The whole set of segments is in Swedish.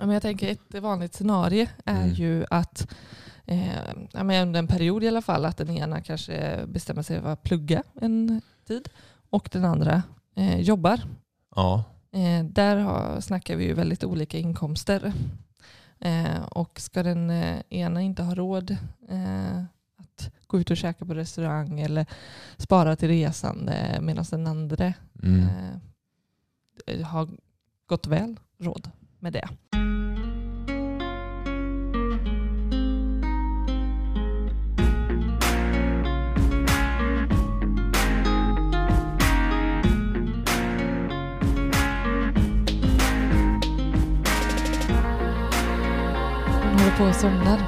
Ja, men jag tänker ett vanligt scenario är ju att ja, men under en period i alla fall att den ena kanske bestämmer sig för att plugga en tid och den andra jobbar. Ja. Snackar vi ju väldigt olika inkomster. Och ska den ena inte ha råd att gå ut och käka på restaurang eller spara till resan medan den andra har gått väl råd med det. Hon håller på och somnar.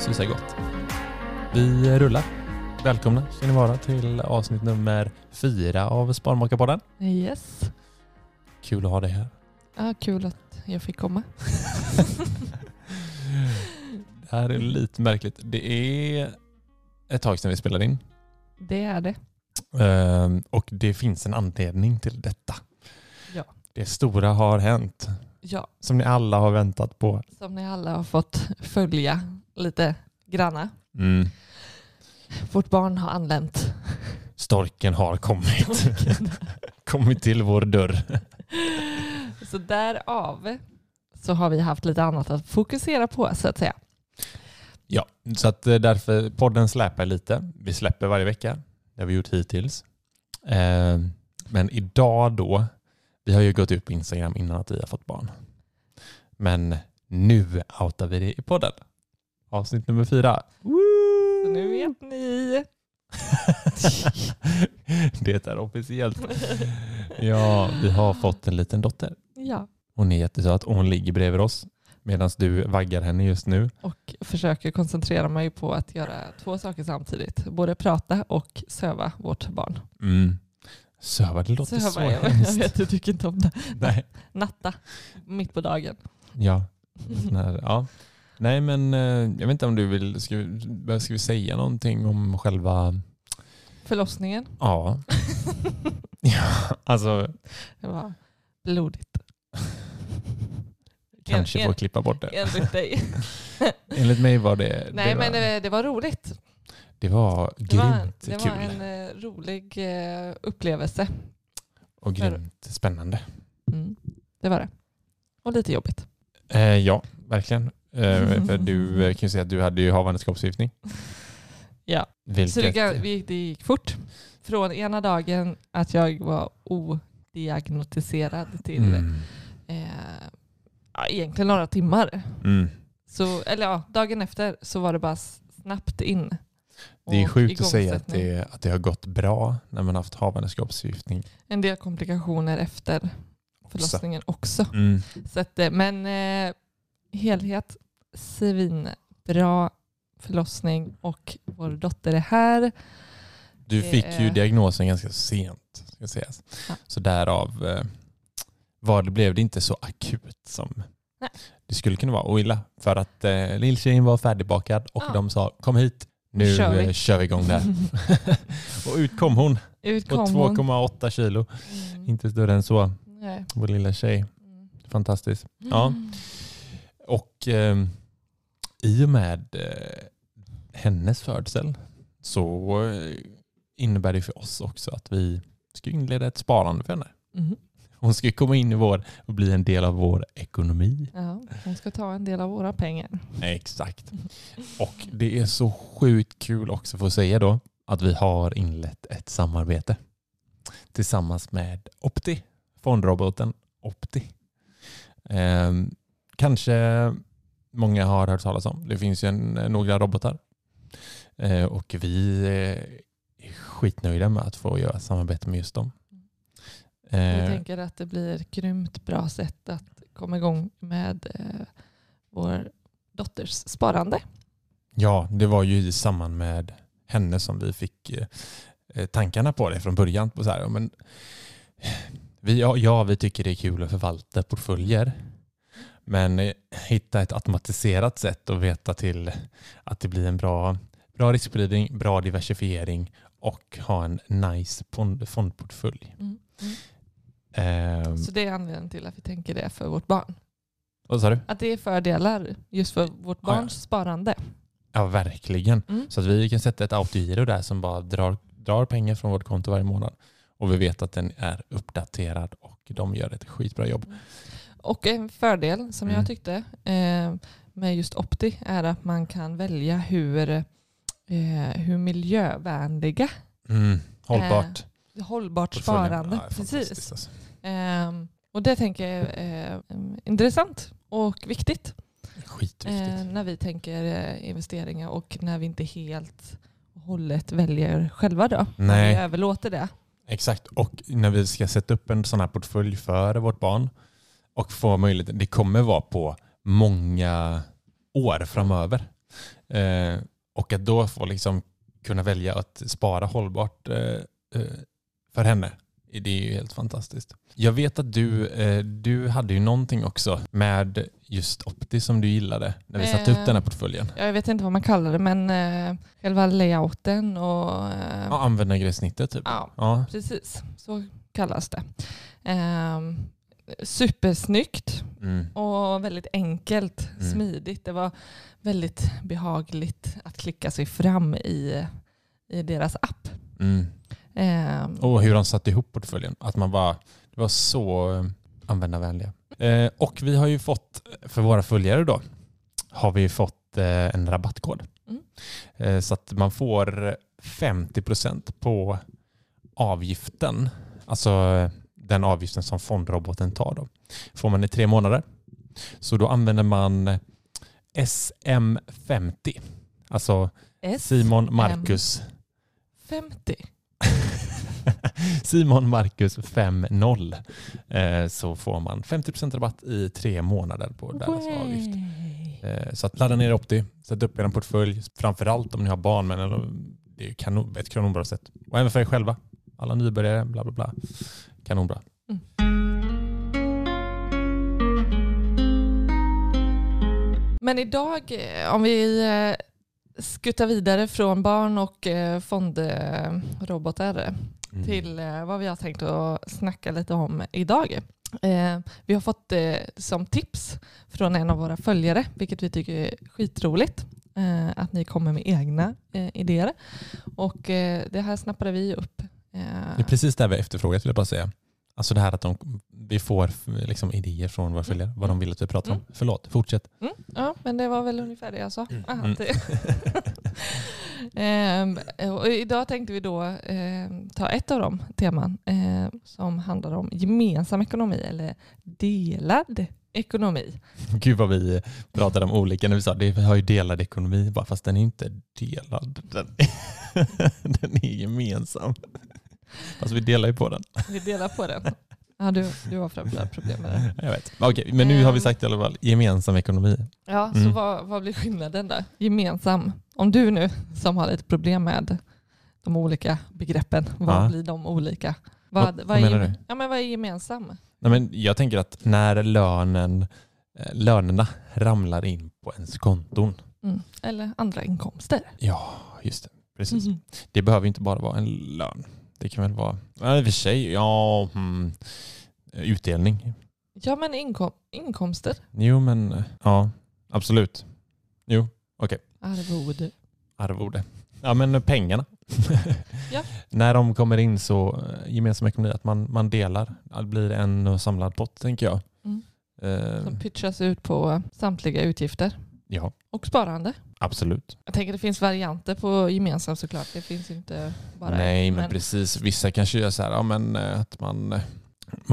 Syns det gott. Vi rullar. Välkomna ska ni vara till avsnitt nummer 4 av Sparmakarpodden. Yes. Kul att ha dig här. Ja, kul att jag fick komma. Det här är lite märkligt. Det är ett tag sedan vi spelade in. Det är det. Och det finns en anledning till detta. Ja. Det stora har hänt. Ja. Som ni alla har väntat på. Som ni alla har fått följa lite granna. Mm. Vårt barn har anlänt. Storken har kommit. Kommit till vår dörr. Så därav så har vi haft lite annat att fokusera på, så att säga. Ja, så att därför podden släpar lite. Vi släpper varje vecka. Det har vi gjort hittills. Men idag då, vi har ju gått ut på Instagram innan att vi har fått barn. Men nu outar vi det i podden. Avsnitt nummer 4. Så nu vet ni. Det är officiellt. Ja, vi har fått en liten dotter. Ja. Hon är jättesöt och hon ligger bredvid oss medan du vaggar henne just nu. Och försöker koncentrera mig på att göra två saker samtidigt. Både prata och söva vårt barn. Mm. Söva, det låter söva, så hemskt. Jag vet, du tycker inte om det. Nej. Natta, mitt på dagen. Ja, ja. Nej, men jag vet inte om du vill... Ska vi säga någonting om själva... Förlossningen? Ja. Ja, alltså... Det var blodigt. Kanske får klippa bort det. Enligt dig. Enligt mig var det... Nej, men det var roligt. Det var grymt kul. Det var en rolig upplevelse. Och grymt spännande. Mm, det var det. Och lite jobbigt. Ja, verkligen. För du kan ju säga att du hade ju havandeskapsförgiftning. Ja. Vilket... Så det gick fort. Från ena dagen att jag var odiagnostiserad till egentligen några timmar. Mm. Så, eller ja, dagen efter så var det bara snabbt in. Det är sjukt att säga att det har gått bra när man haft havandeskapsförgiftning. En del komplikationer efter förlossningen också. Mm. Så att, men helhet, svin, bra förlossning och vår dotter är här. Du fick ju diagnosen ganska sent, ska sägas. Ja. Så därav blev det inte så akut som det skulle kunna vara. Och illa, för att lilltjejen var färdigbakad och de sa, kom hit, nu kör vi igång där. Och ut kom hon på 2,8 kilo. Mm. Inte större än så. Nej. Vår lilla tjej. Fantastiskt. Mm. Ja. Och i och med hennes födsel så innebär det för oss också att vi ska inleda ett sparande för henne. Mm. Hon ska komma in i vår och bli en del av vår ekonomi. Ja, hon ska ta en del av våra pengar. Exakt. Och det är så sjukt kul också för att säga då att vi har inlett ett samarbete tillsammans med Opti, fondroboten Opti. Kanske många har hört talas om. Det finns ju några robotar. Och vi är skitnöjda med att få göra samarbete med just dem. Jag tänker att det blir ett grymt bra sätt att komma igång med vår dotters sparande. Ja, det var ju i samband med henne som vi fick tankarna på det från början. På så här, men vi tycker det är kul att förvalta portföljer. Men hitta ett automatiserat sätt att veta till att det blir en bra riskspridning, bra diversifiering och ha en nice fondportfölj. Mm. Mm. Så det är anledningen till att vi tänker det för vårt barn. Vad sa du? Att det är fördelar just för vårt barns sparande. Ja, verkligen. Mm. Så att vi kan sätta ett autogiro där som bara drar pengar från vårt konto varje månad. Och vi vet att den är uppdaterad och de gör ett skitbra jobb. Mm. Och en fördel som jag tyckte med just Opti är att man kan välja hur miljövänliga hållbart sparande. Ja, precis. Alltså. Och det tänker jag är intressant och viktigt. Skitviktigt. När vi tänker investeringar och när vi inte helt och hållet väljer själva då. Nej. Vi överlåter det. Exakt. Och när vi ska sätta upp en sån här portfölj för vårt barn och få möjligheten, det kommer vara på många år framöver. Och att då få liksom kunna välja att spara hållbart för henne. Det är ju helt fantastiskt. Jag vet att du hade ju någonting också med just Opti som du gillade när vi satte upp den här portföljen. Jag vet inte vad man kallar det, men själva layouten och... användargränssnittet typ. Ja, precis. Så kallas det. Supersnyggt och väldigt enkelt, smidigt. Det var väldigt behagligt att klicka sig fram i deras app. Mm. Och hur de satt ihop portföljen. Att man bara, det var så användarvänliga. Och vi har ju fått, för våra följare då, har vi fått en rabattkod. Så att man får 50% på avgiften. Alltså den avgiften som fondroboten tar då. Får man i 3 månader. Så då använder man SM50. Alltså Simon Marcus 50. Simon Marcus 50. Så får man 50% rabatt i 3 månader på deras avgift. Så att ladda ner Opti, sätt upp er portfölj. Framförallt om ni har barn, men det är kanon, ett kanonbra sätt. Och även för er själva. Alla nybörjare, bla bla bla. Kanonbra. Mm. Men idag, om vi skuttar vidare från barn och fondrobotar till vad vi har tänkt att snacka lite om idag. Vi har fått som tips från en av våra följare, vilket vi tycker är skitroligt, att ni kommer med egna idéer. Och det här snappade vi upp. Det är precis det vi efterfrågat, vill jag bara säga. Alltså det här att vi får liksom idéer från våra följare, vad de vill att vi pratar om. Förlåt, fortsätt. Ja, men det var väl ungefär det jag sa. Och idag tänkte vi då ta ett av de teman som handlar om gemensam ekonomi eller delad ekonomi. Gud vad vi pratade om olika när vi sa det. Vi har ju delad ekonomi, bara fast den är inte delad. Den är gemensam. Alltså vi delar ju på den. Vi delar på den. Ja, du har framförallt problem med det. Jag vet. Okej, men nu har vi sagt i alla fall gemensam ekonomi. Ja, så vad blir skillnaden där? Gemensam. Om du nu som har lite problem med de olika begreppen. Vad blir de olika? Vad menar du? Ja, men vad är gemensam? Nej, men jag tänker att när lönerna ramlar in på ens konton. Mm. Eller andra inkomster. Ja, just det. Precis. Mm. Det behöver inte bara vara en lön. Det kan väl vara, i och för sig, utdelning. Ja, men inkomster. Jo, men ja, absolut. Jo, okej. Okay. Arvode. Ja, men pengarna. Ja. När de kommer in så gemensam ekonomi att man delar. Det blir en samlad pott, tänker jag. Mm. Som pitchas ut på samtliga utgifter. Ja. Och sparande. Absolut. Jag tänker det finns varianter på gemensamt såklart. Det finns inte bara... Nej, men precis. Vissa kanske gör så här, att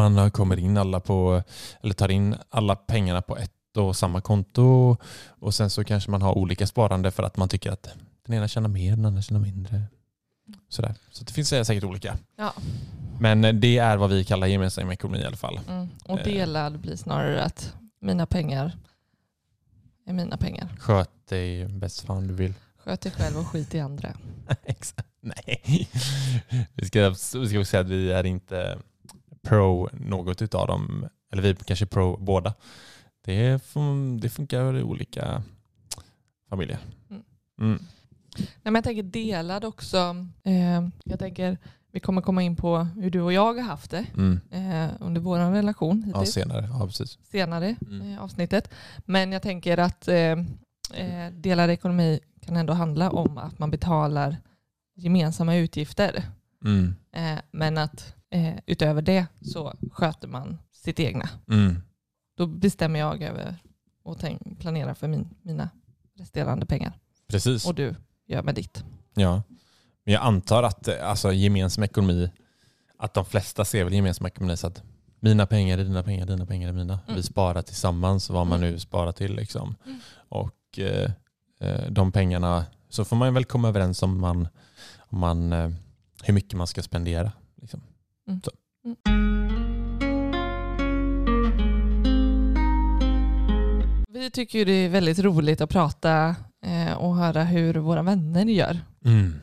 man kommer in alla på, eller tar in alla pengarna på ett och samma konto. Och sen så kanske man har olika sparande för att man tycker att den ena tjänar mer, den andra tjänar mindre. Sådär. Så det finns säkert olika. Ja. Men det är vad vi kallar gemensam ekonomi i alla fall. Mm. Och delad blir snarare att mina pengar. Sköt dig bäst fan du vill. Sköt dig själv och skit i andra. Exakt. Nej. Vi ska säga att vi är inte pro något utav dem. Eller vi är kanske pro båda. Det funkar i olika familjer. Mm. Mm. Nej, men jag tänker delad också. Jag tänker vi kommer komma in på hur du och jag har haft det under vår relation hittills. Ja, senare. Ja, precis. Senare avsnittet. Men jag tänker att delad ekonomi kan ändå handla om att man betalar gemensamma utgifter. Mm. Men att utöver det så sköter man sitt egna. Mm. Då bestämmer jag över och planerar för mina resterande pengar. Precis. Och du gör med ditt. Ja. Men jag antar att gemensam ekonomi, att de flesta ser väl gemensam ekonomi så att mina pengar är dina pengar, dina pengar är mina. Mm. Vi sparar tillsammans vad man nu sparar till. Liksom. Mm. Och de pengarna så får man väl komma överens om hur mycket man ska spendera. Liksom. Mm. Så. Mm. Vi tycker ju det är väldigt roligt att prata och höra hur våra vänner gör. Mm.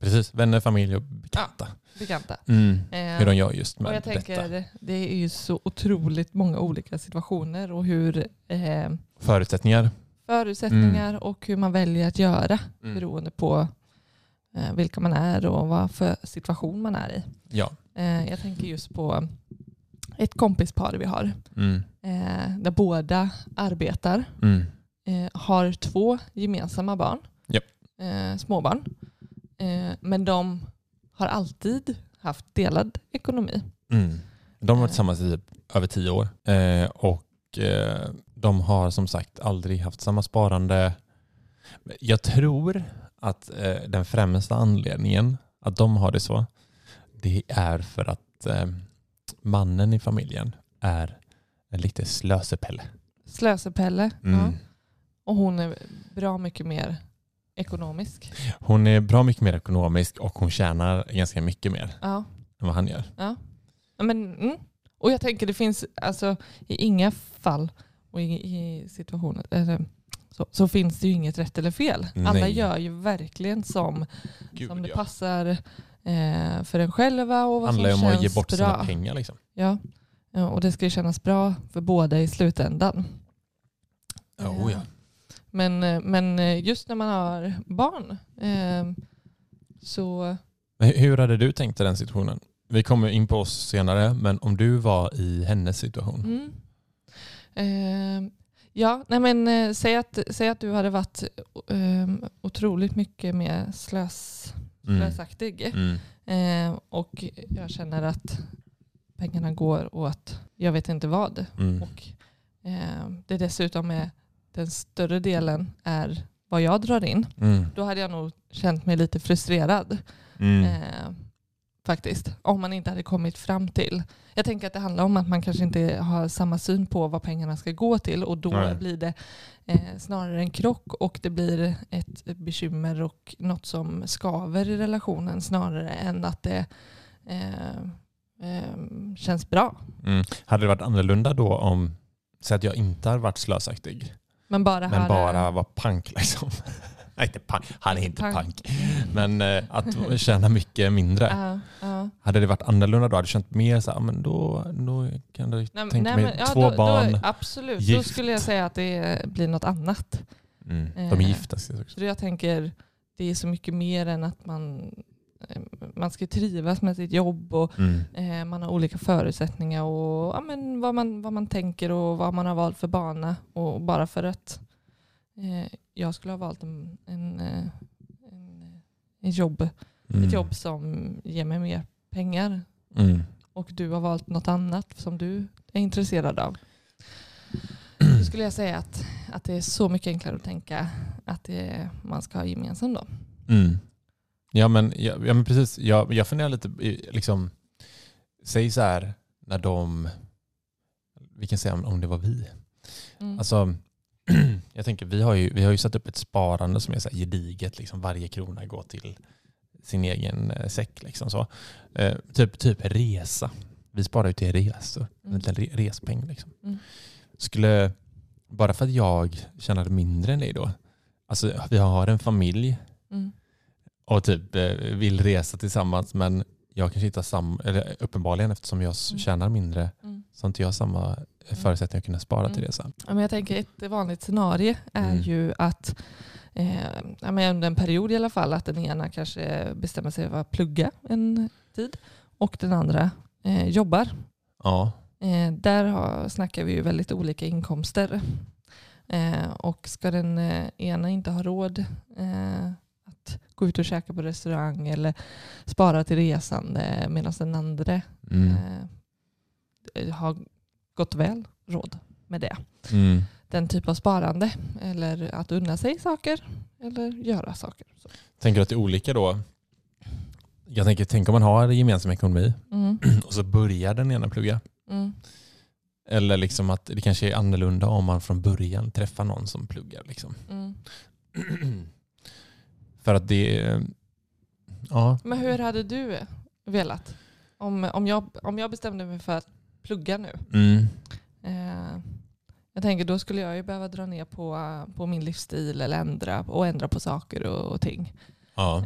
Precis, vänner, familj och bekanta. Ja, bekanta. Mm. Hur de gör just med detta. Det är ju så otroligt många olika situationer och hur... Förutsättningar och hur man väljer att göra beroende på vilka man är och vad för situation man är i. Ja. Jag tänker just på ett kompispar vi har där båda arbetar, har två gemensamma barn, yep. Småbarn, men de har alltid haft delad ekonomi. Mm. De har varit tillsammans i över 10 år och de har som sagt aldrig haft samma sparande. Jag tror att den främsta anledningen att de har det så, det är för att mannen i familjen är en lite slösepelle. Slösepelle, ja. Och hon är bra mycket mer ekonomisk. Hon är bra mycket mer ekonomisk och hon tjänar ganska mycket mer än vad han gör. Ja. Men, och jag tänker det finns i inga fall och i situationer så finns det ju inget rätt eller fel. Nej. Alla gör ju verkligen som det passar för en själva och vad som känns bra. Handlar om att ge bort sina pengar liksom. Ja. Och det ska ju kännas bra för båda i slutändan. Oh, ja. Men just när man har barn så... Hur hade du tänkt i den situationen? Vi kommer in på oss senare, men om du var i hennes situation. Mm. Säg att du hade varit otroligt mycket mer slösaktig. Mm. Och jag känner att pengarna går åt jag vet inte vad. Mm. Och det dessutom är den större delen är vad jag drar in. Mm. Då hade jag nog känt mig lite frustrerad. Mm. Faktiskt. Om man inte hade kommit fram till. Jag tänker att det handlar om att man kanske inte har samma syn på vad pengarna ska gå till. Och då blir det snarare en krock. Och det blir ett bekymmer och något som skaver i relationen. Snarare än att det känns bra. Mm. Hade det varit annorlunda då om så att jag inte har varit slösaktig? Men bara var pank liksom. inte punk. Han är inte punk. Men att tjäna mycket mindre. Hade det varit annorlunda då? Hade du känt mer så här, men då kan du tänka mig två barn. Då, absolut, gift. Då skulle jag säga att det blir något annat. De är gifta sig också. Så jag tänker, det är så mycket mer än att man ska trivas med sitt jobb och man har olika förutsättningar och ja, men vad man tänker och vad man har valt för bana. Och bara för att jag skulle ha valt en jobb, ett jobb som ger mig mer pengar och du har valt något annat som du är intresserad av. Då skulle jag säga att det är så mycket enklare att tänka att man ska ha gemensamt då. Ja men precis. Jag funderar lite, liksom, säg så här, när vi kan säga om det var vi. Alltså, jag tänker, vi har ju satt upp ett sparande som är så här gediget, liksom, varje krona går till sin egen säck, liksom så. Typ resa. Vi sparar ju till resor, en liten respeng, liksom. Skulle, bara för att jag tjänade mindre än dig då, alltså vi har en familj och typ vill resa tillsammans, men jag kanske inte har uppenbarligen, eftersom jag tjänar mindre så inte jag har samma förutsättningar att kunna spara till resan. Ja, men jag tänker ett vanligt scenario är ju att ja, men under en period i alla fall, att den ena kanske bestämmer sig för att plugga en tid och den andra jobbar. Ja. Där snackar vi ju väldigt olika inkomster. Och ska den ena inte ha råd att gå ut och käka på restaurang eller spara till resan, medan den andra har gått väl råd med det. Den typ av sparande, eller att unna sig saker eller göra saker. Så. Tänker du att det är olika då? Jag tänker, tänk om man har gemensam ekonomi och så börjar den ena plugga. Eller liksom att det kanske är annorlunda om man från början träffar någon som pluggar, liksom. För att det, ja. Men hur hade du velat? Om jag bestämde mig för att plugga nu. Jag tänker, då skulle jag ju behöva dra ner på min livsstil eller ändra på saker och ting. Ja.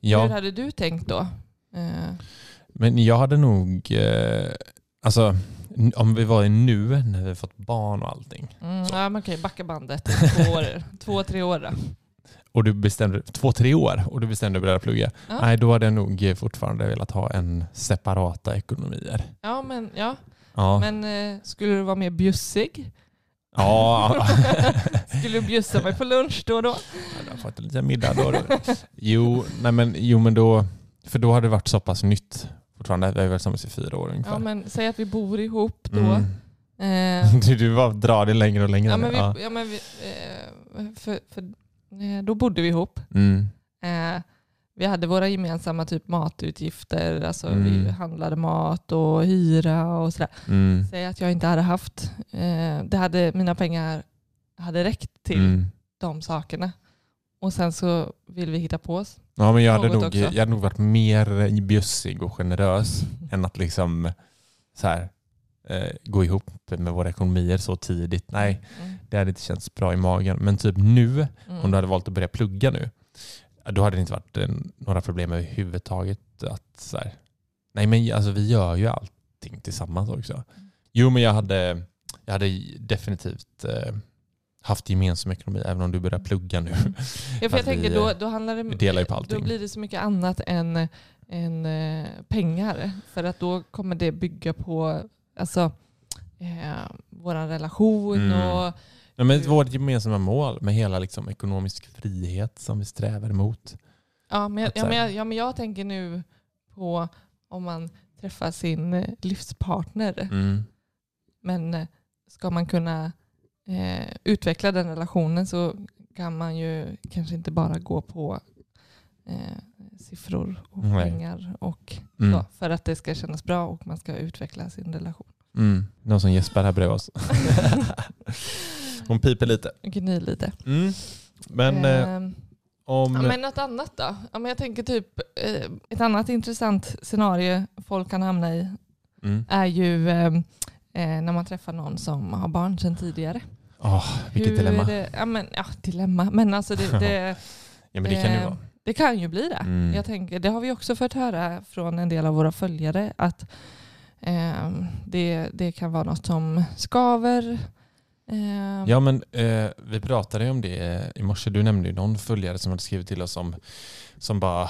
Ja. Hur hade du tänkt då? Men jag hade nog, alltså om vi var i nu när vi fått barn och allting. Ja, man kan ju backa bandet 2-3 år då. Och du bestämde 2-3 år och du bestämde att börja plugga. Ja. Nej, då hade jag nog fortfarande velat ha en separata ekonomier. Ja, men skulle du vara mer bjussig? Ja. Skulle du bjussa mig på lunch då? Ja, jag har fått en liten middag då. Jo, men då, för då hade det varit så pass nytt. Fortfarande, vi är väl tillsammans i 4 år ungefär. Ja, men säg att vi bor ihop då. Du bara drar det längre och längre. För då bodde vi ihop. Vi hade våra gemensamma typ matutgifter. Alltså vi handlade mat och hyra och sådär. Säg att jag inte hade haft. Mina pengar hade räckt till de sakerna. Och sen så vill vi hitta på oss. Ja, men jag hade nog varit mer bjussig och generös än att liksom så här, gå ihop med våra ekonomier så tidigt. Nej, det hade inte känts bra i magen. Men typ nu, om du hade valt att börja plugga nu, då hade det inte varit några problem överhuvudtaget. Att, så här, nej, men alltså, vi gör ju allting tillsammans också. Jo, men jag hade definitivt haft gemensam ekonomi, även om du börjar plugga nu. Ja, för jag tänker, då handlar det, delar på allting. Då blir det så mycket annat än pengar. För att då kommer det bygga på, alltså, vår relation och... Ja, men vårt gemensamma mål med hela, liksom, ekonomisk frihet som vi strävar emot. Men jag tänker nu på om man träffar sin livspartner. Men ska man kunna utveckla den relationen, så kan man ju kanske inte bara gå på siffror och pengar och så, för att det ska kännas bra och man ska utveckla sin relation. Någon som gäspar här bredvid oss. Hon piper lite. Gny lite. Men om... Ja, men något annat då? Ja, men jag tänker typ ett annat intressant scenario folk kan hamna i är ju när man träffar någon som har barn sedan tidigare. Vilket dilemma. Dilemma. Men alltså det ja, men det kan ju vara. Det kan ju bli det. Mm. Jag tänker, det har vi också fått höra från en del av våra följare att det kan vara något som skaver. Ja, men vi pratade ju om det i morse. Du nämnde ju någon följare som hade skrivit till oss som bara,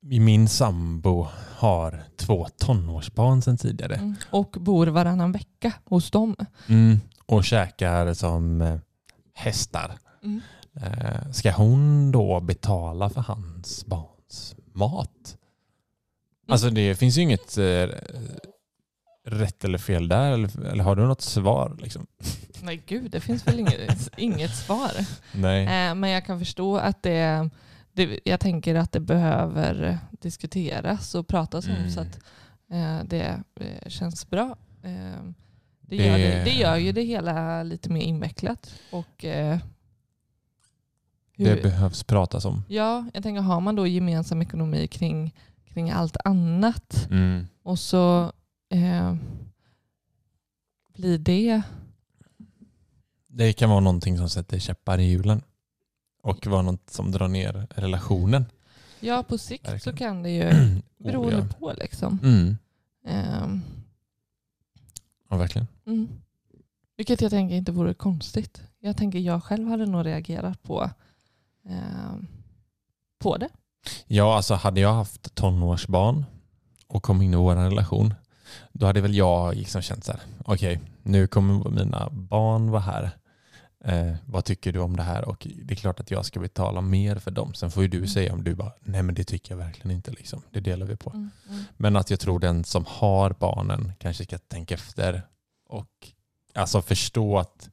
min sambo har 2 tonårsbarn sedan tidigare. Mm. Och bor varannan vecka hos dem. Mm. Och käkar som hästar. Mm. Ska hon då betala för hans barns mat? Alltså det finns ju inget rätt eller fel där. Eller har du något svar? Liksom? Nej gud, det finns väl inget svar. Nej. Men jag kan förstå att jag tänker att det behöver diskuteras och pratas om så att det känns bra. Det gör ju det hela lite mer invecklat. Och det behövs pratas om. Ja, jag tänker, har man då gemensam ekonomi kring allt annat och så blir det... Det kan vara någonting som sätter käppar i hjulen och vara något som drar ner relationen. Ja, på sikt verkligen. Så kan det ju beroende på liksom. Mm. Ja, verkligen. Mm. Vilket jag tänker inte vore konstigt. Jag tänker jag själv hade nog reagerat på det. Ja, alltså hade jag haft tonårsbarn och kom in i vår relation, då hade väl jag liksom känt så här, okej, nu kommer mina barn vara här. Vad tycker du om det här? Och det är klart att jag ska betala mer för dem. Sen får ju du säga om du bara, nej men det tycker jag verkligen inte liksom. Det delar vi på. Men att jag tror den som har barnen kanske ska tänka efter och alltså förstå att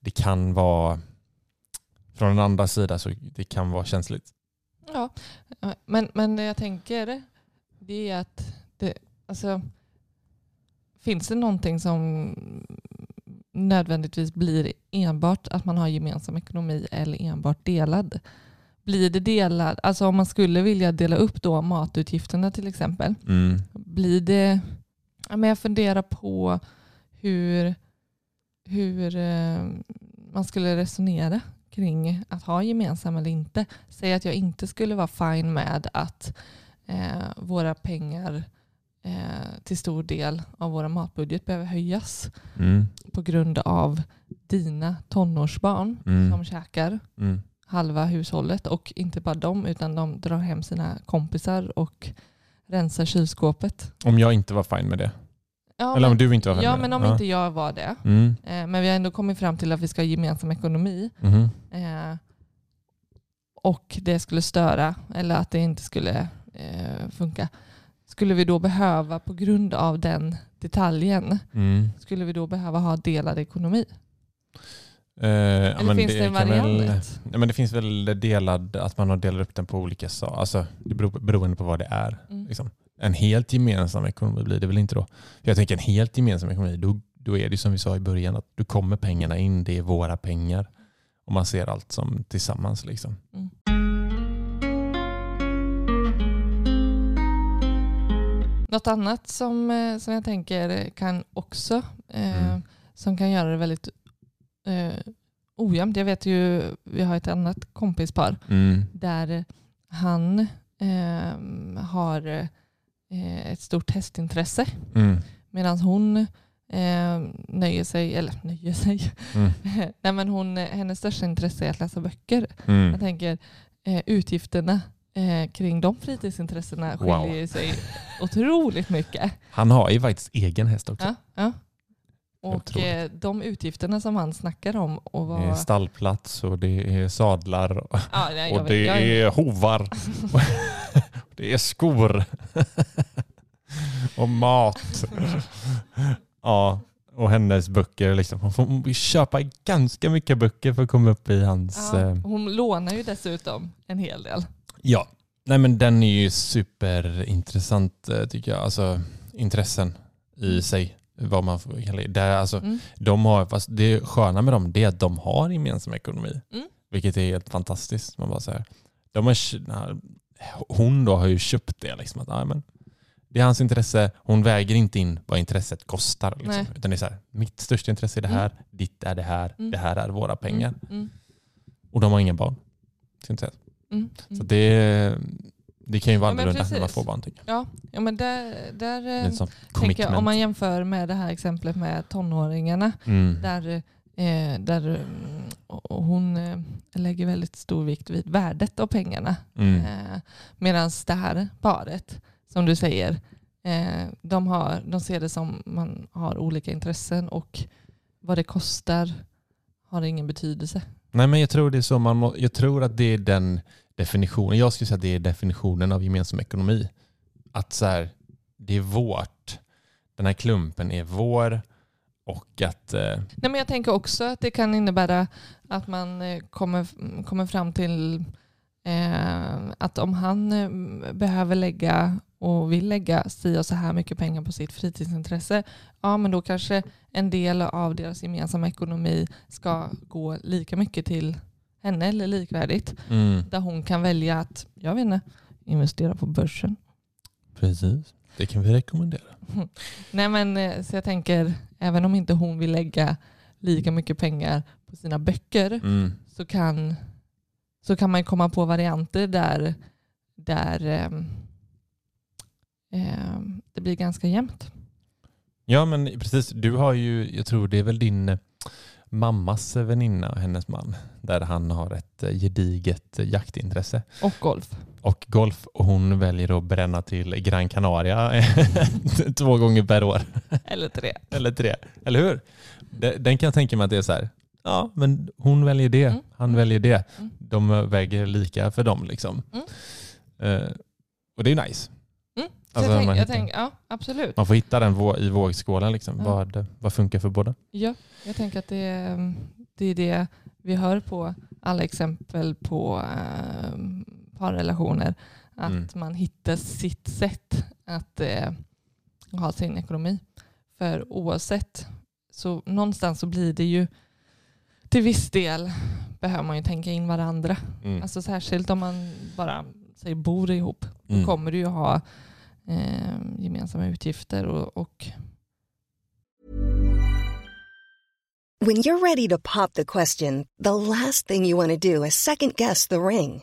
det kan vara från den andra sidan, så det kan vara känsligt. Ja, men det jag tänker det är att det, alltså, finns det någonting som nödvändigtvis blir enbart att man har gemensam ekonomi eller enbart delad? Blir det delad? Alltså om man skulle vilja dela upp då matutgifterna till exempel. Mm. Blir det... Men jag funderar på hur man skulle resonera kring att ha gemensam eller inte. Säg att jag inte skulle vara fine med att våra pengar till stor del av våra matbudget behöver höjas på grund av dina tonårsbarn som käkar halva hushållet, och inte bara dem utan de drar hem sina kompisar och rensar kylskåpet. Om jag inte var fine med det? Ja, eller om du inte var fine med det? Ja, men om inte jag var det. Mm. Men vi har ändå kommit fram till att vi ska ha gemensam ekonomi. Mm. Och det skulle störa eller att det inte skulle funka. Skulle vi då behöva, på grund av den detaljen, skulle vi då behöva ha delad ekonomi? Eller finns det en variant? Men det finns väl delad, att man har delat upp den på olika saker. Alltså, det beroende på vad det är. Liksom. En helt gemensam ekonomi blir det väl inte då? Jag tänker en helt gemensam ekonomi, då är det som vi sa i början, att du kommer pengarna in, det är våra pengar. Och man ser allt som tillsammans liksom. Mm. Något annat som jag tänker kan också som kan göra det väldigt ojämnt. Jag vet ju, vi har ett annat kompispar där han har ett stort hästintresse medan hon nöjer sig. Nej, men hennes största intresse är att läsa böcker. Jag tänker utgifterna kring de fritidsintressena skiljer sig otroligt mycket. Han har ju faktiskt egen häst också. Ja. Och de utgifterna som han snackar om, och det är stallplats och det är sadlar och, är hovar det är skor och mat och hennes böcker liksom. Hon får köpa ganska mycket böcker för att komma upp i hans hon lånar ju dessutom en hel del. Ja, nej men den är ju superintressant tycker jag. Alltså intressen i sig, vad man får kalla det. Alltså, de har, fast det sköna med dem det är att de har gemensam ekonomi. Vilket är helt fantastiskt. Man bara så här, hon då har ju köpt det liksom, att Det är hans intresse. Hon väger inte in vad intresset kostar. Liksom. Utan det är så här, mitt största intresse är det här. Ditt är det här. Det här är våra pengar. Och de har inga barn. Så det kan ju vara annorlunda när man får barn. Ja, men där tänker jag, om man jämför med det här exemplet med tonåringarna. Där hon lägger väldigt stor vikt vid värdet av pengarna. Medan det här paret, som du säger, de ser det som man har olika intressen och vad det kostar har ingen betydelse. Nej, men jag tror det är så jag tror att det är den definitionen. Jag skulle säga att det är definitionen av gemensam ekonomi. Att så här, det är vårt. Den här klumpen är vår. Och att, nej, men jag tänker också att det kan innebära att man kommer fram till att om han behöver lägga och vill lägga si och så här mycket pengar på sitt fritidsintresse, ja, men då kanske en del av deras gemensamma ekonomi ska gå lika mycket till henne eller likvärdigt. Där hon kan välja att, jag vet inte, investera på börsen. Precis, det kan vi rekommendera. Nej, men så jag tänker, även om inte hon vill lägga lika mycket pengar på sina böcker, så kan man komma på varianter där det blir ganska jämnt. Ja, men precis. Du har ju, jag tror det är väl din mammas väninna och hennes man, där han har ett gediget jaktintresse. Och golf. Och hon väljer att bränna till Gran Canaria 2 gånger per år. Eller 3. Eller hur? Den kan jag tänka mig att det är så här. Ja, men hon väljer det. Han väljer det. De väger lika för dem liksom. Och det är nice. Alltså, jag tänker, ja, absolut. Man får hitta den i vågskålen liksom. Ja. Vad funkar för båda? Ja, jag tänker att det är det vi hör på alla exempel på parrelationer. Att man hittar sitt sätt att ha sin ekonomi. För oavsett, så någonstans så blir det ju till viss del behöver man ju tänka in varandra. Alltså särskilt om man bara säger, bor ihop. Då kommer du ju ha gemensamma utgifter och When you're ready to pop the question, the last thing you want to do is second guess the ring.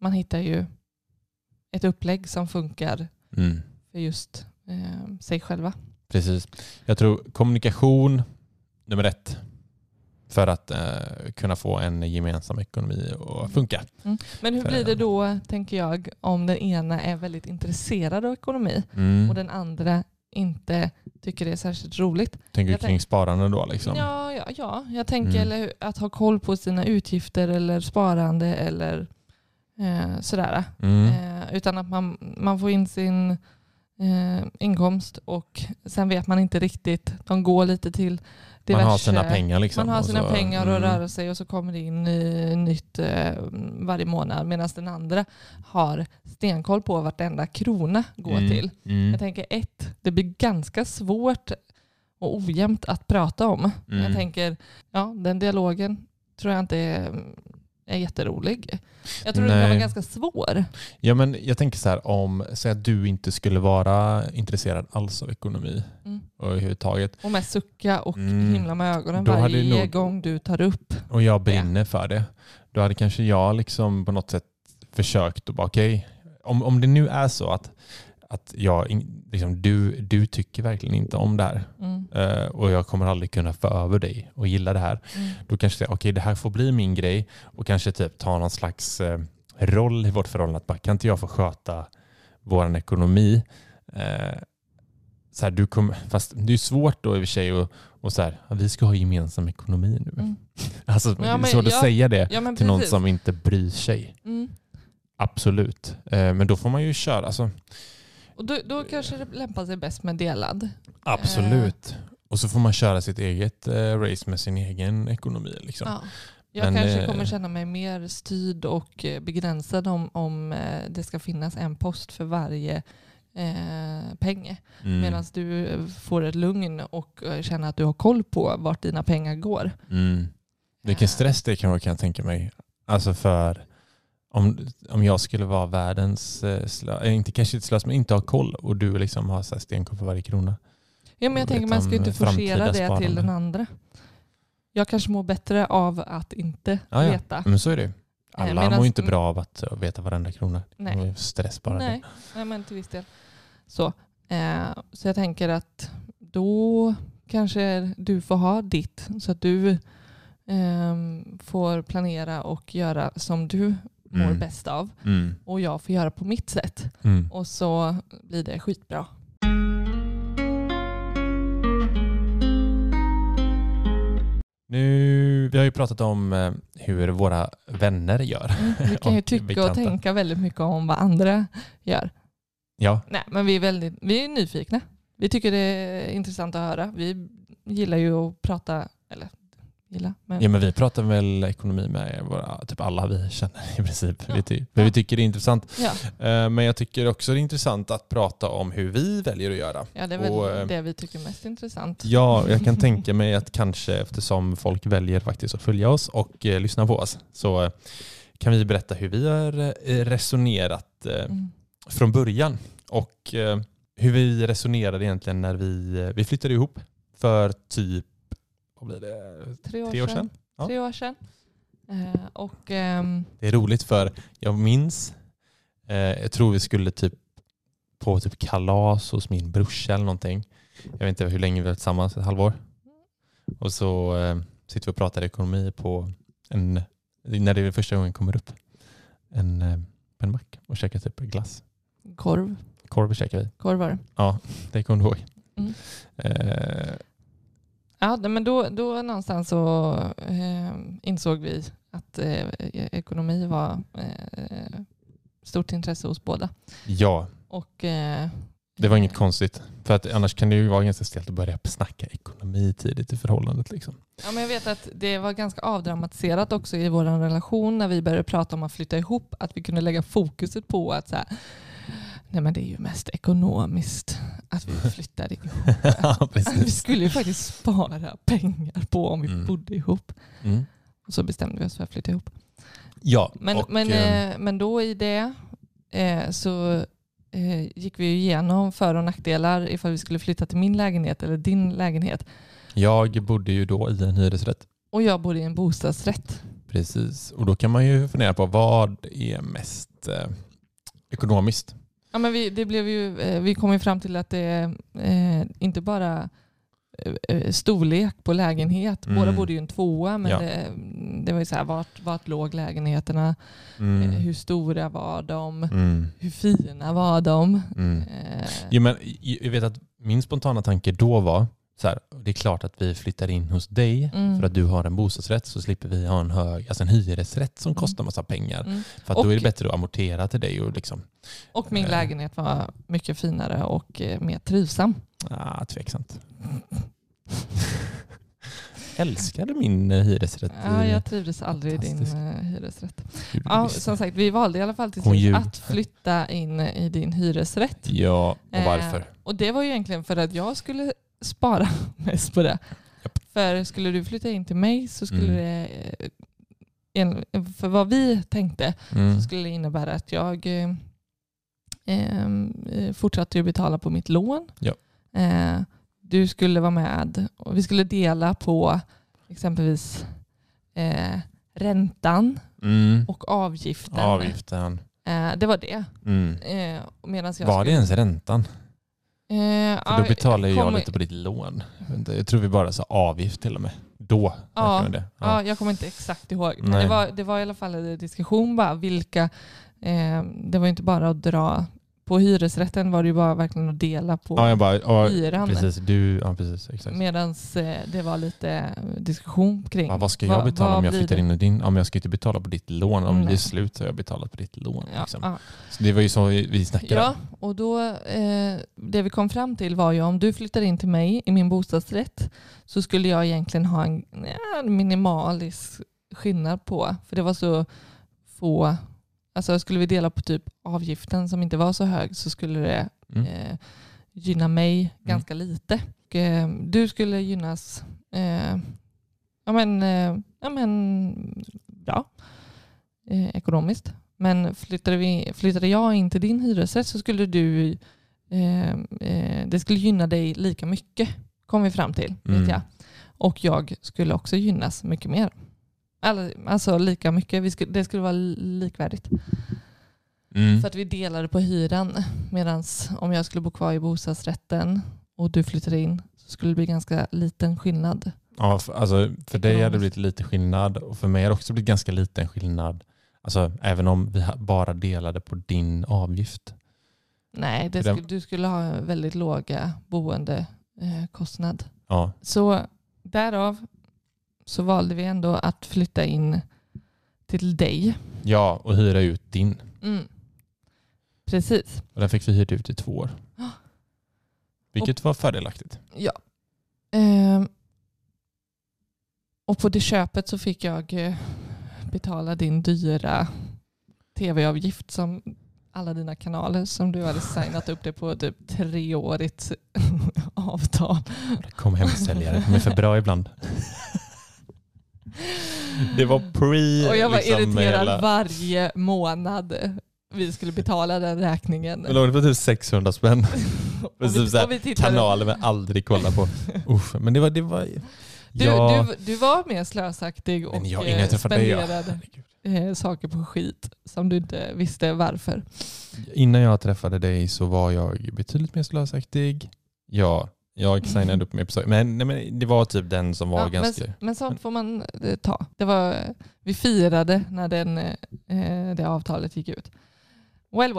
Man hittar ju ett upplägg som funkar för just sig själva. Precis. Jag tror kommunikation nummer 1 för att kunna få en gemensam ekonomi och funka. Men hur blir det då, tänker jag, om den ena är väldigt intresserad av ekonomi och den andra inte tycker det är särskilt roligt? Tänker du kring sparande då? Liksom? Ja. Jag tänker att ha koll på sina utgifter eller sparande eller sådär. Utan att man får in sin inkomst och sen vet man inte riktigt. De går lite till diverse. Man har sina pengar liksom. Man har sina pengar och rör sig, och så kommer det in nytt varje månad. Medan den andra har stenkoll på vart enda krona går till. Jag tänker det blir ganska svårt och ojämnt att prata om. Jag tänker, den dialogen tror jag inte är jätterolig. Jag tror det var ganska svår. Ja, men jag tänker så här, om säg att du inte skulle vara intresserad alls av ekonomi och överhuvudtaget. Och med sucka och himla med ögonen varje gång du tar upp. Och jag brinner för det. Då hade kanske jag liksom på något sätt försökt och bara okej. Om det nu är så att att jag, liksom, du tycker verkligen inte om det här. Och jag kommer aldrig kunna få över dig och gilla det här. Då kanske säga, okej, det här får bli min grej. Och kanske typ ta någon slags roll i vårt förhållande. Att bara, kan inte jag få sköta vår ekonomi? Så här, du kommer, fast det är svårt då i och för sig och så här, vi ska ha gemensam ekonomi nu. Alltså, ja, men, så att säga det till precis. Någon som inte bryr sig. Absolut. Men då får man ju köra. Alltså, och då kanske det lämpar sig bäst med delad. Absolut. Och så får man köra sitt eget race med sin egen ekonomi. Liksom. Ja. Jag kanske kommer känna mig mer styrd och begränsad om det ska finnas en post för varje pengar. Medan du får ett lugn och känner att du har koll på vart dina pengar går. Vilken stress det kan jag tänka mig. Alltså för om jag skulle vara världens inte men inte ha koll och du liksom har så här stenkoll på varje krona. Ja, men jag tänker man ska inte forcera det till den andra. Jag kanske mår bättre av att inte veta. Men så är det. Alla mår inte bra av att veta varenda krona. Nej. Det är stress bara. Nej, men till viss del. Så jag tänker att då kanske du får ha ditt. Så att du får planera och göra som du mår bäst av. Och jag får göra på mitt sätt. Och så blir det skitbra. Nu, vi har ju pratat om hur våra vänner gör. Vi kan ju tycka och tänka väldigt mycket om vad andra gör. Ja. Nej, men vi är nyfikna. Vi tycker det är intressant att höra. Vi gillar ju att prata, men vi pratar väl ekonomi med våra, typ alla vi känner i princip. Ja. Vi tycker det är intressant. Ja. Men jag tycker också det är intressant att prata om hur vi väljer att göra. Ja, det är väl det vi tycker är mest intressant. Ja, jag kan tänka mig att kanske eftersom folk väljer faktiskt att följa oss och lyssna på oss så kan vi berätta hur vi har resonerat från början och hur vi resonerade egentligen när vi flyttade ihop för typ 3 år sedan. Ja. 3 år sedan. Det är roligt för jag minns jag tror vi skulle typ på typ kalas hos min brorsa eller någonting. Jag vet inte hur länge vi var tillsammans, ett halvår. Och så sitter vi och pratar ekonomi på när det är första gången kommer upp en mack och käkar typ glass. Korv käkar vi. Korvar. Ja, det kommer du ihåg. Ja, men då någonstans så insåg vi att ekonomi var stort intresse hos båda. Ja, och, det var inget konstigt. För att annars kan det ju vara ganska stelt att börja snacka ekonomi tidigt i förhållandet. Liksom. Ja, men jag vet att det var ganska avdramatiserat också i vår relation när vi började prata om att flytta ihop. Att vi kunde lägga fokuset på att så här, nej, men det är ju mest ekonomiskt att vi flyttar ihop. Ja, vi skulle ju faktiskt spara pengar på om vi bodde ihop. Och så bestämde vi oss för att flytta ihop. Ja, men då i det så gick vi igenom för- och nackdelar ifall vi skulle flytta till min lägenhet eller din lägenhet. Jag bodde ju då i en hyresrätt. Och jag bodde i en bostadsrätt. Precis, och då kan man ju fundera på vad är mest ekonomiskt. Ja, men vi kom ju fram till att det inte bara storlek på lägenhet. Båda bodde ju en 2:a, men det var ju så här, vart låg lägenheterna? Hur stora var de? Hur fina var de? Ja, men jag vet att min spontana tanke då var så här, det är klart att vi flyttar in hos dig för att du har en bostadsrätt så slipper vi ha en hyresrätt som kostar massa pengar. För att då är det bättre att amortera till dig. Och, liksom, och min lägenhet var mycket finare och mer trivsam. Tveksamt. Älskade min hyresrätt. Ja, jag trivdes aldrig i din hyresrätt. Ja, som sagt, vi valde i alla fall till slut att flytta in i din hyresrätt. Ja, och varför? Och det var ju egentligen för att jag skulle spara mest på det. Japp. För skulle du flytta in till mig så skulle det, för vad vi tänkte så skulle det innebära att jag fortsatte att betala på mitt lån. Ja. Du skulle vara med och vi skulle dela på exempelvis räntan och avgiften. Det var det. Mm. Var det ens räntan? För då betalade jag lite på ditt lån. Jag tror vi bara sa avgift till och med. Då. Ja, jag kommer inte exakt ihåg. Men det var i alla fall en diskussion bara vilka... det var ju inte bara att dra... På hyresrätten var det ju bara verkligen att dela på hyran. Precis, precis, exakt. Medans det var lite diskussion kring. Vad ska jag betala om jag flyttar in i din? Om jag ska inte betala på ditt lån. Om det är slut så har jag betalat på ditt lån. Ja, liksom. Så det var ju så vi snackade. Ja, och då det vi kom fram till var ju om du flyttar in till mig i min bostadsrätt så skulle jag egentligen ha en minimalisk skillnad på. För det var så få... Alltså skulle vi dela på typ avgiften som inte var så hög så skulle det gynna mig ganska lite. Och, du skulle gynnas ekonomiskt. Men flyttade jag in till din hyresrätt så skulle du det skulle gynna dig lika mycket, kom vi fram till. Vet jag. Och jag skulle också gynnas mycket mer. Alltså lika mycket. Det skulle vara likvärdigt. För att vi delade på hyran. Medan om jag skulle bo kvar i bostadsrätten och du flyttade in så skulle det bli ganska liten skillnad. Ja, för dig hade det blivit lite skillnad och för mig har det också blivit ganska liten skillnad. Alltså även om vi bara delade på din avgift. Nej, du skulle ha en väldigt låga boendekostnad. Ja. Så därav så valde vi ändå att flytta in till dig. Ja, och hyra ut din. Mm. Precis. Och där fick vi hyrt ut i 2 år. Vilket var fördelaktigt. Ja. Och på det köpet så fick jag betala din dyra tv-avgift som alla dina kanaler som du hade signat upp det på typ 3-årigt avtal. Det kom hemsäljare. De är för bra ibland. Det var och jag var irriterad varje månad vi skulle betala den räkningen. Det låg på typ 600 spänn. Kanaler vi aldrig kollar på. Uff, men det var du var mer slösaktig och spenderade saker på skit som du inte visste varför. Innan jag träffade dig så var jag betydligt mer slösaktig. Ja. Jag signade upp mig på saker. Men det var typ den som var ganska... Men sånt får man ta. Det var, vi firade när det avtalet gick ut. Well.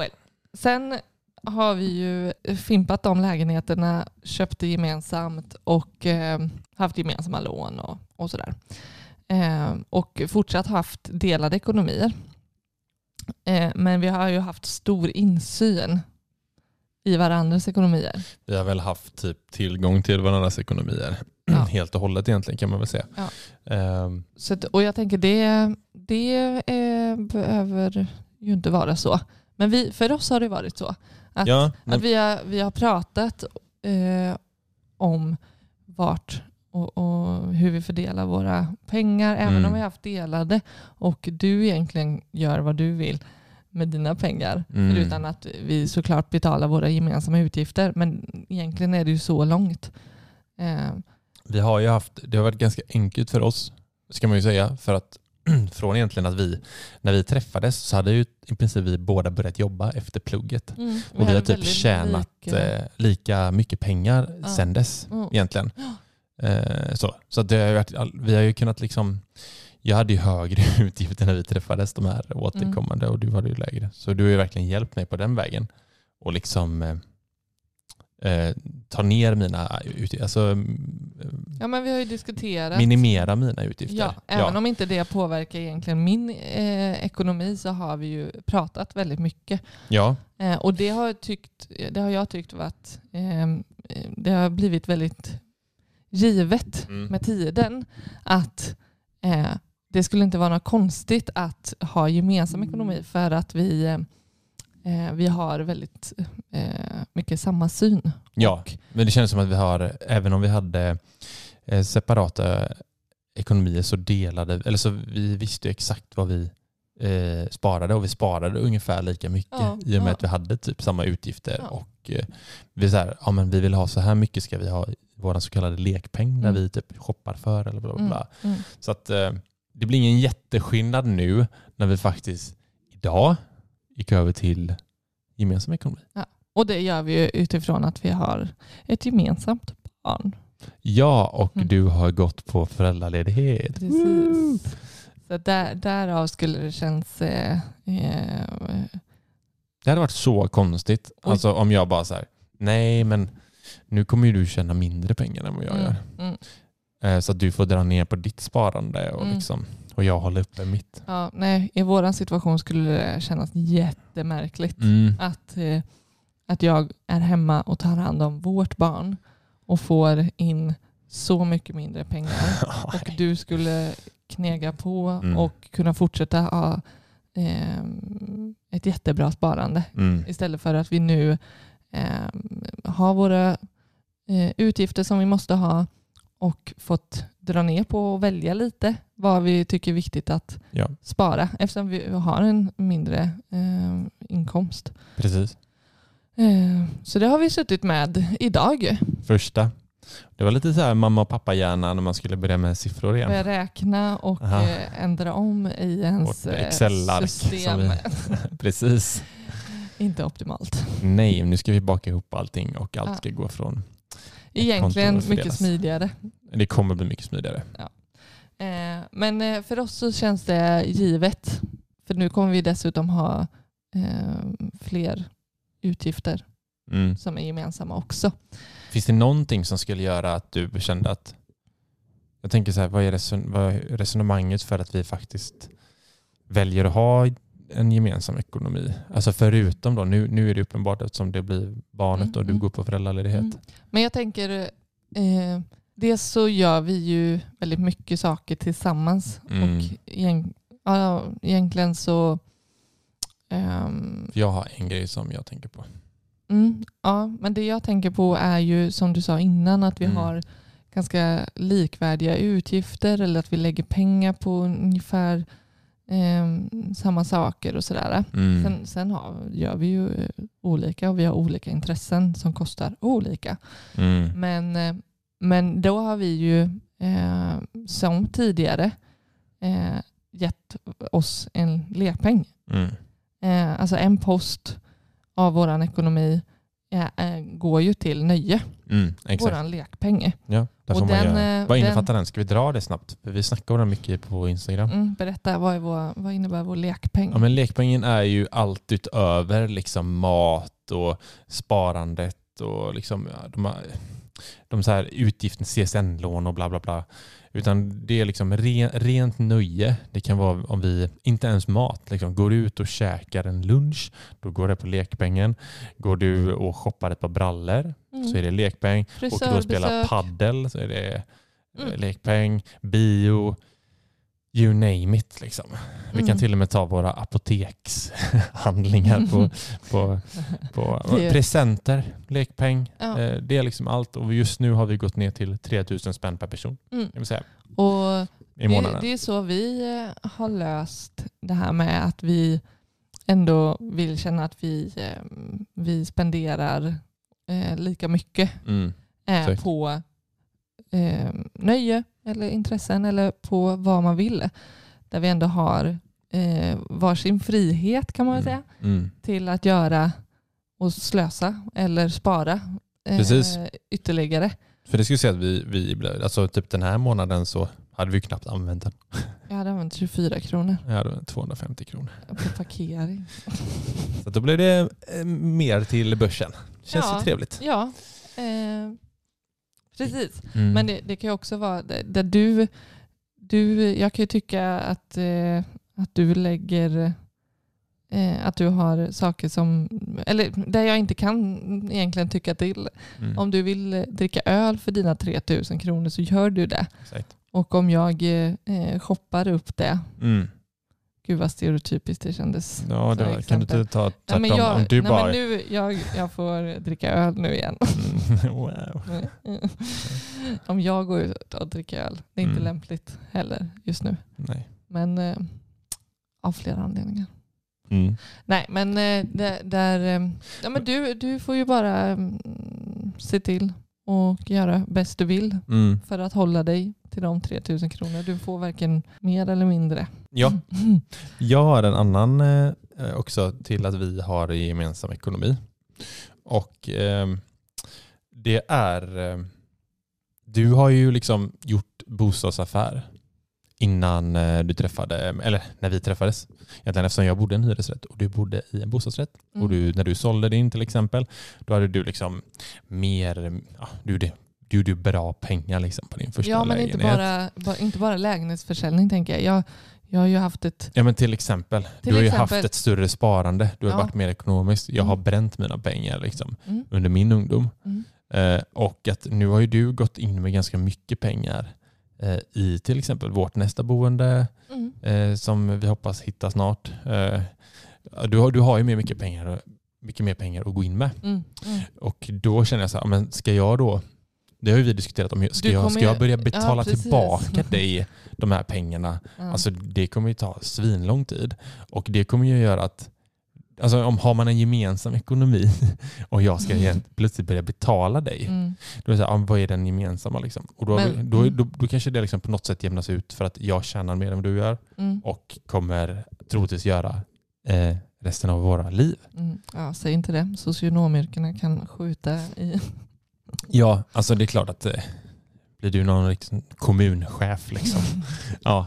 Sen har vi ju fimpat de lägenheterna, köpt det gemensamt och haft gemensamma lån och sådär. Och fortsatt haft delade ekonomier. Men vi har ju haft stor insyn i varandras ekonomier. Vi har väl haft typ tillgång till varandras ekonomier. Ja. Helt och hållet egentligen kan man väl säga. Ja. Så att, och jag tänker det behöver ju inte vara så. Men för oss har det varit så. Att vi har pratat om vart och hur vi fördelar våra pengar. Även om vi har haft delade. Och du egentligen gör vad du vill med dina pengar. Utan att vi såklart betalar våra gemensamma utgifter. Men egentligen är det ju så långt. Vi har ju haft, det har varit ganska enkelt för oss, ska man ju säga. För att från egentligen att när vi träffades så hade ju i princip vi båda börjat jobba efter plugget. Och vi har typ tjänat lika mycket pengar sen dess egentligen. Så det har varit, vi har ju kunnat liksom... Jag hade ju högre utgifter när vi träffades, de här återkommande, och du hade ju lägre. Så du har ju verkligen hjälpt mig på den vägen. Och liksom ta ner mina utgifter. Alltså, men vi har ju diskuterat. Minimera mina utgifter. Ja, även om inte det påverkar egentligen min ekonomi så har vi ju pratat väldigt mycket. Ja. Och det har jag tyckt att det har blivit väldigt givet med tiden att det skulle inte vara något konstigt att ha gemensam ekonomi för att vi har väldigt mycket samma syn. Ja, men det känns som att vi har, även om vi hade separata ekonomier så så vi visste exakt vad vi sparade och vi sparade ungefär lika mycket i och med att vi hade typ samma utgifter och vi vi vill ha så här mycket, ska vi ha våran så kallade lekpeng när vi typ shoppar för eller bla. Så att det blir ingen jätteskillnad nu när vi faktiskt idag gick över till gemensam ekonomi. Ja. Och det gör vi ju utifrån att vi har ett gemensamt barn. Ja, och du har gått på föräldraledighet. Precis. Så därav skulle det känns... Det hade varit så konstigt. Oj. Alltså om jag bara så här, nej men nu kommer ju du tjäna mindre pengar än vad jag gör. Mm. Så att du får dra ner på ditt sparande och, liksom, och jag håller uppe mitt. Ja, nej, i våran situation skulle det kännas jättemärkligt att jag är hemma och tar hand om vårt barn och får in så mycket mindre pengar. Och du skulle knega på och kunna fortsätta ha ett jättebra sparande. Istället för att vi nu har våra utgifter som vi måste ha och fått dra ner på och välja lite vad vi tycker är viktigt att spara. Eftersom vi har en mindre inkomst. Precis. Så det har vi suttit med idag. Första. Det var lite så här mamma och pappa hjärna när man skulle börja med siffror igen. Beräkna och ändra om i ens Excel-system. Precis. Inte optimalt. Nej, nu ska vi baka ihop allting och allt ska gå från... Egentligen mycket smidigare. Det kommer bli mycket smidigare. Ja. Men för oss så känns det givet. För nu kommer vi dessutom ha fler utgifter som är gemensamma också. Finns det någonting som skulle göra att du kände att... Jag tänker så här, vad är resonemanget för att vi faktiskt väljer att ha en gemensam ekonomi? Alltså förutom då, nu är det uppenbart eftersom det blir barnet och du går på föräldraledighet. Men jag tänker, dels så gör vi ju väldigt mycket saker tillsammans. Och egentligen så... Jag har en grej som jag tänker på. Ja, men det jag tänker på är ju som du sa innan att vi har ganska likvärdiga utgifter eller att vi lägger pengar på ungefär samma saker och sådär. Sen gör vi ju olika och vi har olika intressen som kostar olika. Men då har vi ju som tidigare gett oss en lerpeng. Alltså en post av våran ekonomi går ju till nöje. Våran lekpeng. Ja, och vad innefattar den? Ska vi dra det snabbt? För vi snackar om den mycket på Instagram. Berätta, vad innebär vår lekpeng? Ja, men lekpengen är ju allt utöver liksom mat och sparandet och liksom de så här utgiften, CSN-lån och bla bla bla. Utan det är liksom rent nöje. Det kan vara om vi, inte ens mat, liksom, går ut och käkar en lunch, då går det på lekpengen. Går du och shoppar ett par brallor så är det lekpeng. Frisör, och du och spelar paddel så är det lekpeng. Bio, you name it. Liksom. Vi kan till och med ta våra apotekshandlingar på presenter, lekpeng. Ja. Det är liksom allt. Och just nu har vi gått ner till 3 000 spänn per person. Jag vill säga. Och i månaden. Det är så vi har löst det här med att vi ändå vill känna att vi spenderar lika mycket på nöje eller intressen eller på vad man vill. Där vi ändå har varsin frihet kan man väl säga till att göra och slösa eller spara ytterligare. För det skulle säga att vi alltså typ den här månaden så hade vi knappt använt den. Jag hade använt 24 kronor. Jag hade 250 kronor. På parkering. Så då blev det mer till börsen. Känns ju trevligt. Ja, precis. Men det kan ju också vara där jag kan ju tycka att du lägger att du har saker som eller där jag inte kan egentligen tycka till. Om du vill dricka öl för dina 3 000 kronor så gör du det. Exakt. Och om jag shoppar upp det gud vad stereotypiskt det kändes. Ja, det var, kan du inte ta tvärtom om du bara... Men nu, jag får dricka öl nu igen. Wow. Om jag går ut och dricker öl. Det är inte lämpligt heller just nu. Nej. Men av flera anledningar. Nej, men du får ju bara se till och göra bäst du vill för att hålla dig till de 3000 kronor. Du får varken mer eller mindre. Ja, jag har en annan också till att vi har gemensam ekonomi. Och det är, du har ju liksom gjort bostadsaffär innan du träffade, eller när vi träffades. Egentligen, eftersom jag bodde i en hyresrätt och du bodde i en bostadsrätt. Mm. Och du, när du sålde din till exempel, då hade du liksom mer, ja, du gjorde bra pengar liksom på din första lägenhet. Ja, men inte bara lägenhetsförsäljning tänker jag. Jag har ju haft ett... Ja, men du har ju haft ett större sparande. Du har varit mer ekonomiskt. Jag har bränt mina pengar liksom under min ungdom. Mm. Och att nu har ju du gått in med ganska mycket pengar i till exempel vårt nästa boende som vi hoppas hitta snart. Du har ju mycket mer pengar att gå in med. Mm. Mm. Och då känner jag så här, men ska jag då... Det har ju vi diskuterat om. Ska jag börja betala tillbaka dig de här pengarna? Mm. Alltså det kommer ju ta svinlång tid. Och det kommer ju göra att... Alltså har man en gemensam ekonomi och jag ska plötsligt börja betala dig. Mm. Då är det så här, vad är den gemensamma liksom? Och då kanske det liksom på något sätt jämnas ut för att jag tjänar mer än du gör. Mm. Och kommer troligtvis göra... resten av våra liv. Mm. Ja, säg inte det. Socionomyrkena kan skjuta i... Ja, alltså det är klart att blir du någon riktigt kommunchef liksom. Ja,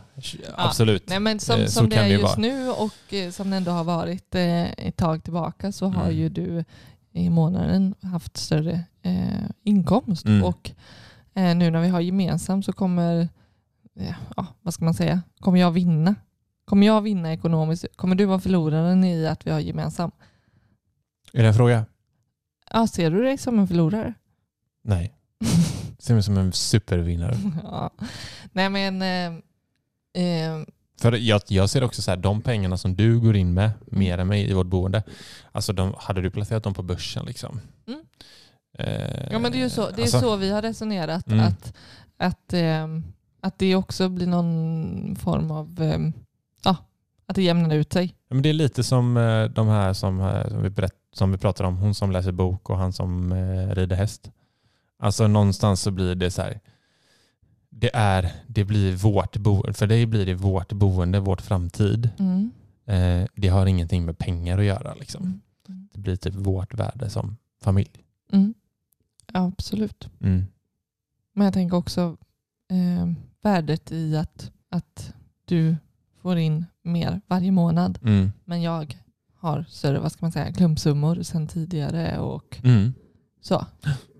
absolut. Nej, men som det är just vara. Nu och som det ändå har varit ett tag tillbaka så har ju du i månaden haft större inkomst. Mm. Och nu när vi har gemensamt så kommer vad ska man säga? Kommer jag vinna? Kommer jag vinna ekonomiskt? Kommer du vara förloraren i att vi har gemensamt? Är det en fråga? Ja, ser du dig som en förlorare? Nej, ser mig som en supervinnare. Ja. Nej, men... För jag ser också så här, de pengarna som du går in med, mer än mig i vårt boende, alltså hade du placerat dem på börsen liksom? Mm. Ja, men det är ju så, så vi har resonerat att det också blir någon form av... att det jämnar ut sig. Ja, men det är lite som de här som vi pratar om, hon som läser bok och han som rider häst. Alltså någonstans så blir det så här, det blir vårt boende, för det blir det vårt boende, vårt framtid. Mm. Det har ingenting med pengar att göra liksom. Mm. Det blir typ vårt värde som familj. Mm. Ja, absolut. Mm. Men jag tänker också värdet i att du får in mer varje månad. Mm. Men jag har större, vad ska man säga, klumpsummor sedan tidigare och så.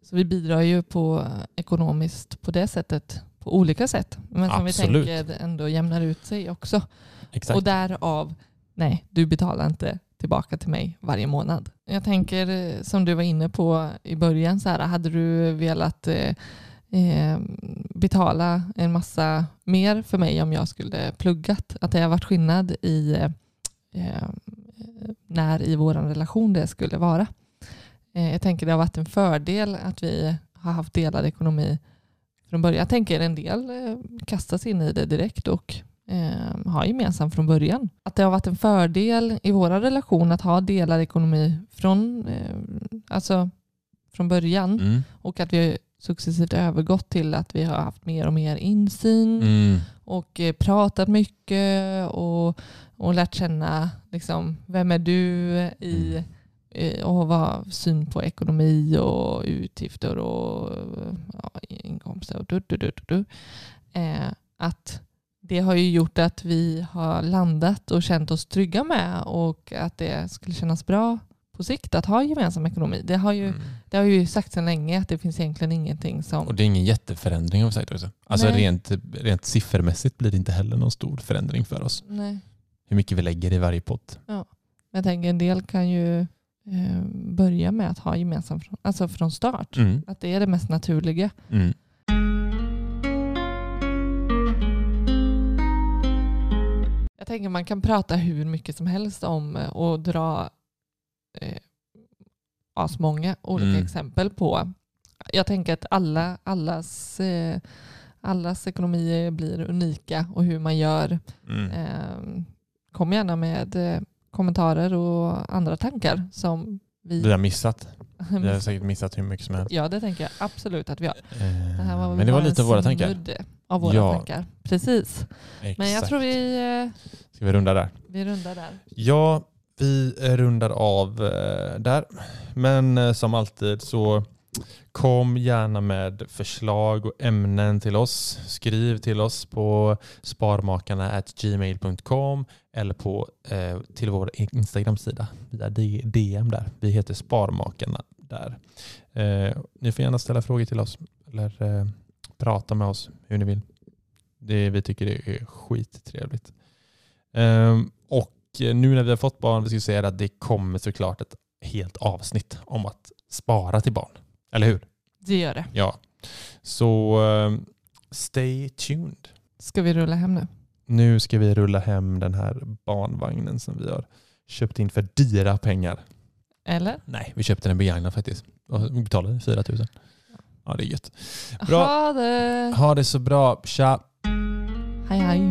Så vi bidrar ju på ekonomiskt på det sättet, på olika sätt. Men som absolut. Vi tänker ändå jämnar ut sig också. Exakt. Och därav, nej, du betalar inte tillbaka till mig varje månad. Jag tänker, som du var inne på i början, så här, hade du velat betala en massa mer för mig om jag skulle pluggat? Att det har varit skillnad i när i vår relation det skulle vara. Jag tänker det har varit en fördel att vi har haft delad ekonomi från början. Jag tänker en del kastas in i det direkt och har gemensamt från början. Att det har varit en fördel i våra relation att ha delad ekonomi från början. Mm. Och att vi successivt övergått till att vi har haft mer och mer insyn och pratat mycket och lärt känna liksom, vem är du i... och ha syn på ekonomi och utgifter och inkomster och att det har ju gjort att vi har landat och känt oss trygga med och att det skulle kännas bra på sikt att ha gemensam ekonomi. Det har ju sagt sedan länge att det finns egentligen ingenting som... Och det är ingen jätteförändring av sig också. Alltså rent siffermässigt blir det inte heller någon stor förändring för oss. Nej. Hur mycket vi lägger i varje pott. Ja. Jag tänker en del kan ju börja med att ha gemensamt från start. Mm. Att det är det mest naturliga. Mm. Jag tänker man kan prata hur mycket som helst om och dra asmånga olika exempel på. Jag tänker att allas ekonomier blir unika och hur man gör. Mm. Kom gärna med kommentarer och andra tankar som vi har missat. Vi har säkert missat hur mycket som helst. Ja, det tänker jag absolut att vi har. Det här var men det var lite våra tankar. av våra tankar. Precis. Exakt. Men jag tror vi... Ska vi runda där? Vi rundar där. Ja, vi rundar av där. Men som alltid så kom gärna med förslag och ämnen till oss. Skriv till oss på sparmakarna@gmail.com eller på, till vår Instagram-sida via DM där. Vi heter Sparmakarna där. Ni får gärna ställa frågor till oss eller prata med oss hur ni vill. Vi tycker det är skittrevligt. Och nu när vi har fått barn, vi ska säga att det kommer såklart ett helt avsnitt om att spara till barn. Eller hur? Det gör det. Ja. Så stay tuned. Ska vi rulla hem nu? Nu ska vi rulla hem den här barnvagnen som vi har köpt in för dyra pengar. Eller? Nej, vi köpte den begagnad faktiskt. Vi betalade 4 000. Ja, det är gött. Bra. Ha det så bra. Tja. Hej, hej.